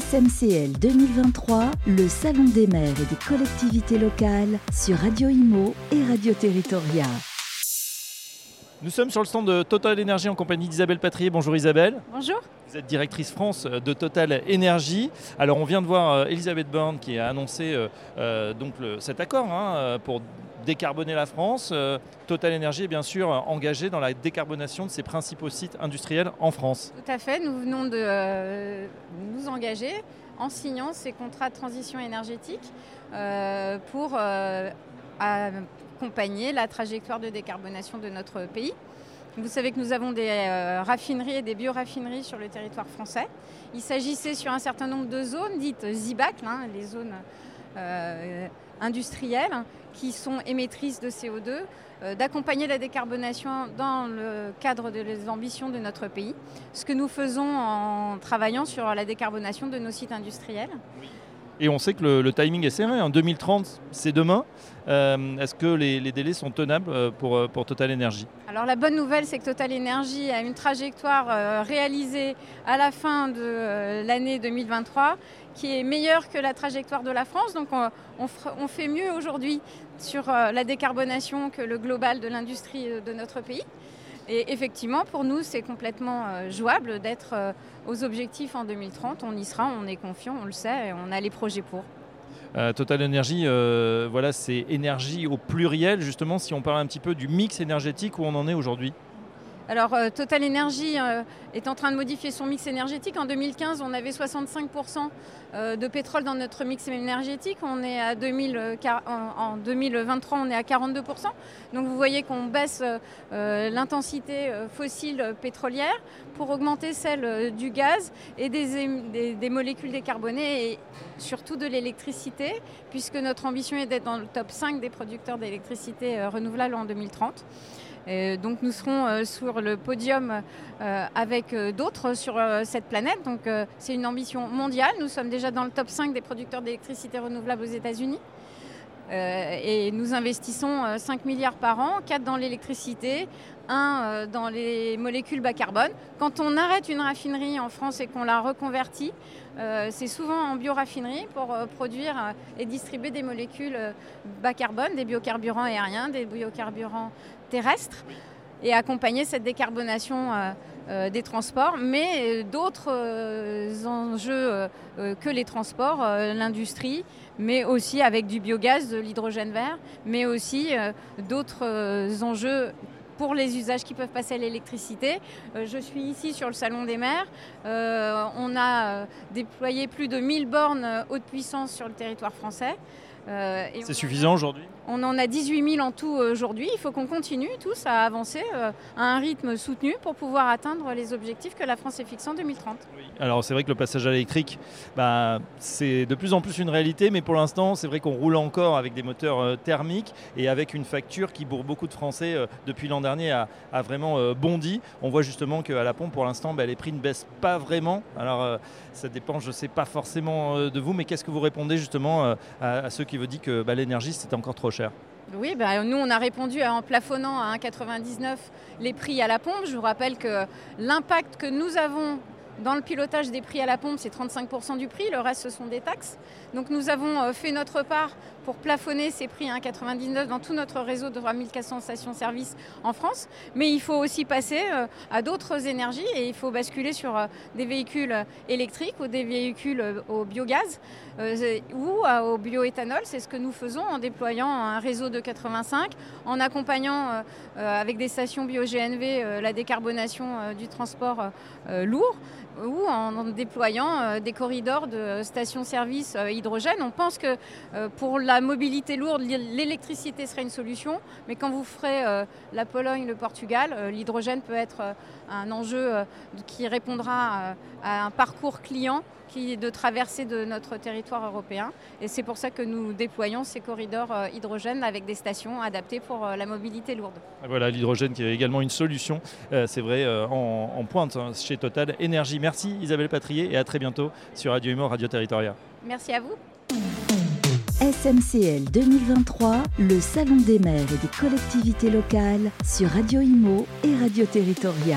SMCL 2023, le Salon des maires et des collectivités locales sur Radio Imo et Radio Territoria. Nous sommes sur le stand de TotalEnergies en compagnie d'Isabelle Patrier. Bonjour Isabelle. Bonjour. Vous êtes directrice France de TotalEnergies. Alors on vient de voir Elisabeth Borne qui a annoncé cet accord pour décarboner la France. TotalEnergies est bien sûr engagée dans la décarbonation de ses principaux sites industriels en France. Tout à fait. Nous venons de nous engager en signant ces contrats de transition énergétique pour accompagner la trajectoire de décarbonation de notre pays. Vous savez que nous avons des raffineries et des bioraffineries sur le territoire français. Il s'agissait sur un certain nombre de zones dites ZIBAC, les zones industrielles qui sont émettrices de CO2, d'accompagner la décarbonation dans le cadre des ambitions de notre pays. Ce que nous faisons en travaillant sur la décarbonation de nos sites industriels. Oui. Et on sait que le timing est serré. 2030, c'est demain. Est-ce que les délais sont tenables pour TotalEnergies ? Alors la bonne nouvelle, c'est que TotalEnergies a une trajectoire réalisée à la fin de l'année 2023 qui est meilleure que la trajectoire de la France. Donc on fait mieux aujourd'hui sur la décarbonation que le global de l'industrie de notre pays. Et effectivement, pour nous, c'est complètement jouable d'être aux objectifs en 2030. On y sera, on est confiant, on le sait, et on a les projets pour. TotalEnergies, c'est énergie au pluriel. Justement, si on parle un petit peu du mix énergétique, où on en est aujourd'hui ? Alors, TotalEnergies est en train de modifier son mix énergétique. En 2015, on avait 65% de pétrole dans notre mix énergétique. En 2023, on est à 42%. Donc, vous voyez qu'on baisse l'intensité fossile pétrolière pour augmenter celle du gaz et des molécules décarbonées et surtout de l'électricité, puisque notre ambition est d'être dans le top 5 des producteurs d'électricité renouvelable en 2030. Et donc nous serons sur le podium avec d'autres sur cette planète. Donc c'est une ambition mondiale. Nous sommes déjà dans le top 5 des producteurs d'électricité renouvelable aux États-Unis. Et nous investissons 5 milliards par an, 4 dans l'électricité, 1 dans les molécules bas carbone. Quand on arrête une raffinerie en France et qu'on la reconvertit, c'est souvent en bioraffinerie pour produire et distribuer des molécules bas carbone, des biocarburants aériens, des biocarburants terrestres et accompagner cette décarbonation des transports, mais d'autres enjeux que les transports, l'industrie, mais aussi avec du biogaz, de l'hydrogène vert, mais aussi d'autres enjeux pour les usages qui peuvent passer à l'électricité. Je suis ici sur le Salon des maires. On a déployé plus de 1000 bornes haute puissance sur le territoire français. C'est suffisant aujourd'hui ? On en a 18 000 en tout aujourd'hui. Il faut qu'on continue tous à avancer à un rythme soutenu pour pouvoir atteindre les objectifs que la France s'est fixés en 2030. Oui. Alors c'est vrai que le passage à l'électrique, c'est de plus en plus une réalité, mais pour l'instant c'est vrai qu'on roule encore avec des moteurs thermiques et avec une facture qui pour beaucoup de Français depuis l'an dernier a vraiment bondi. On voit justement qu'à la pompe pour l'instant les prix ne baissent pas vraiment. Alors ça dépend, je ne sais pas forcément de vous, mais qu'est-ce que vous répondez justement à ceux qui vous disent que l'énergie c'est encore trop cher ? Oui, nous on a répondu en plafonnant à 1,99 les prix à la pompe. Je vous rappelle que l'impact que nous avons dans le pilotage des prix à la pompe, c'est 35% du prix, le reste ce sont des taxes. Donc nous avons fait notre part pour plafonner ces prix à 1,99 dans tout notre réseau de 3400 stations-service en France. Mais il faut aussi passer à d'autres énergies et il faut basculer sur des véhicules électriques ou des véhicules au biogaz ou au bioéthanol. C'est ce que nous faisons en déployant un réseau de 85, en accompagnant avec des stations bio-GNV la décarbonation du transport lourd, ou en déployant des corridors de stations-service hydrogène. On pense que pour la mobilité lourde, l'électricité serait une solution, mais quand vous ferez la Pologne, le Portugal, l'hydrogène peut être un enjeu qui répondra à un parcours client qui est de traversée de notre territoire européen. Et c'est pour ça que nous déployons ces corridors hydrogène avec des stations adaptées pour la mobilité lourde. Voilà, l'hydrogène qui est également une solution, c'est vrai, en pointe chez TotalEnergies. Merci Isabelle Patrier et à très bientôt sur Radio Imo, Radio Territoria. Merci à vous. SMCL 2023, le Salon des maires et des collectivités locales sur Radio Imo et Radio Territoria.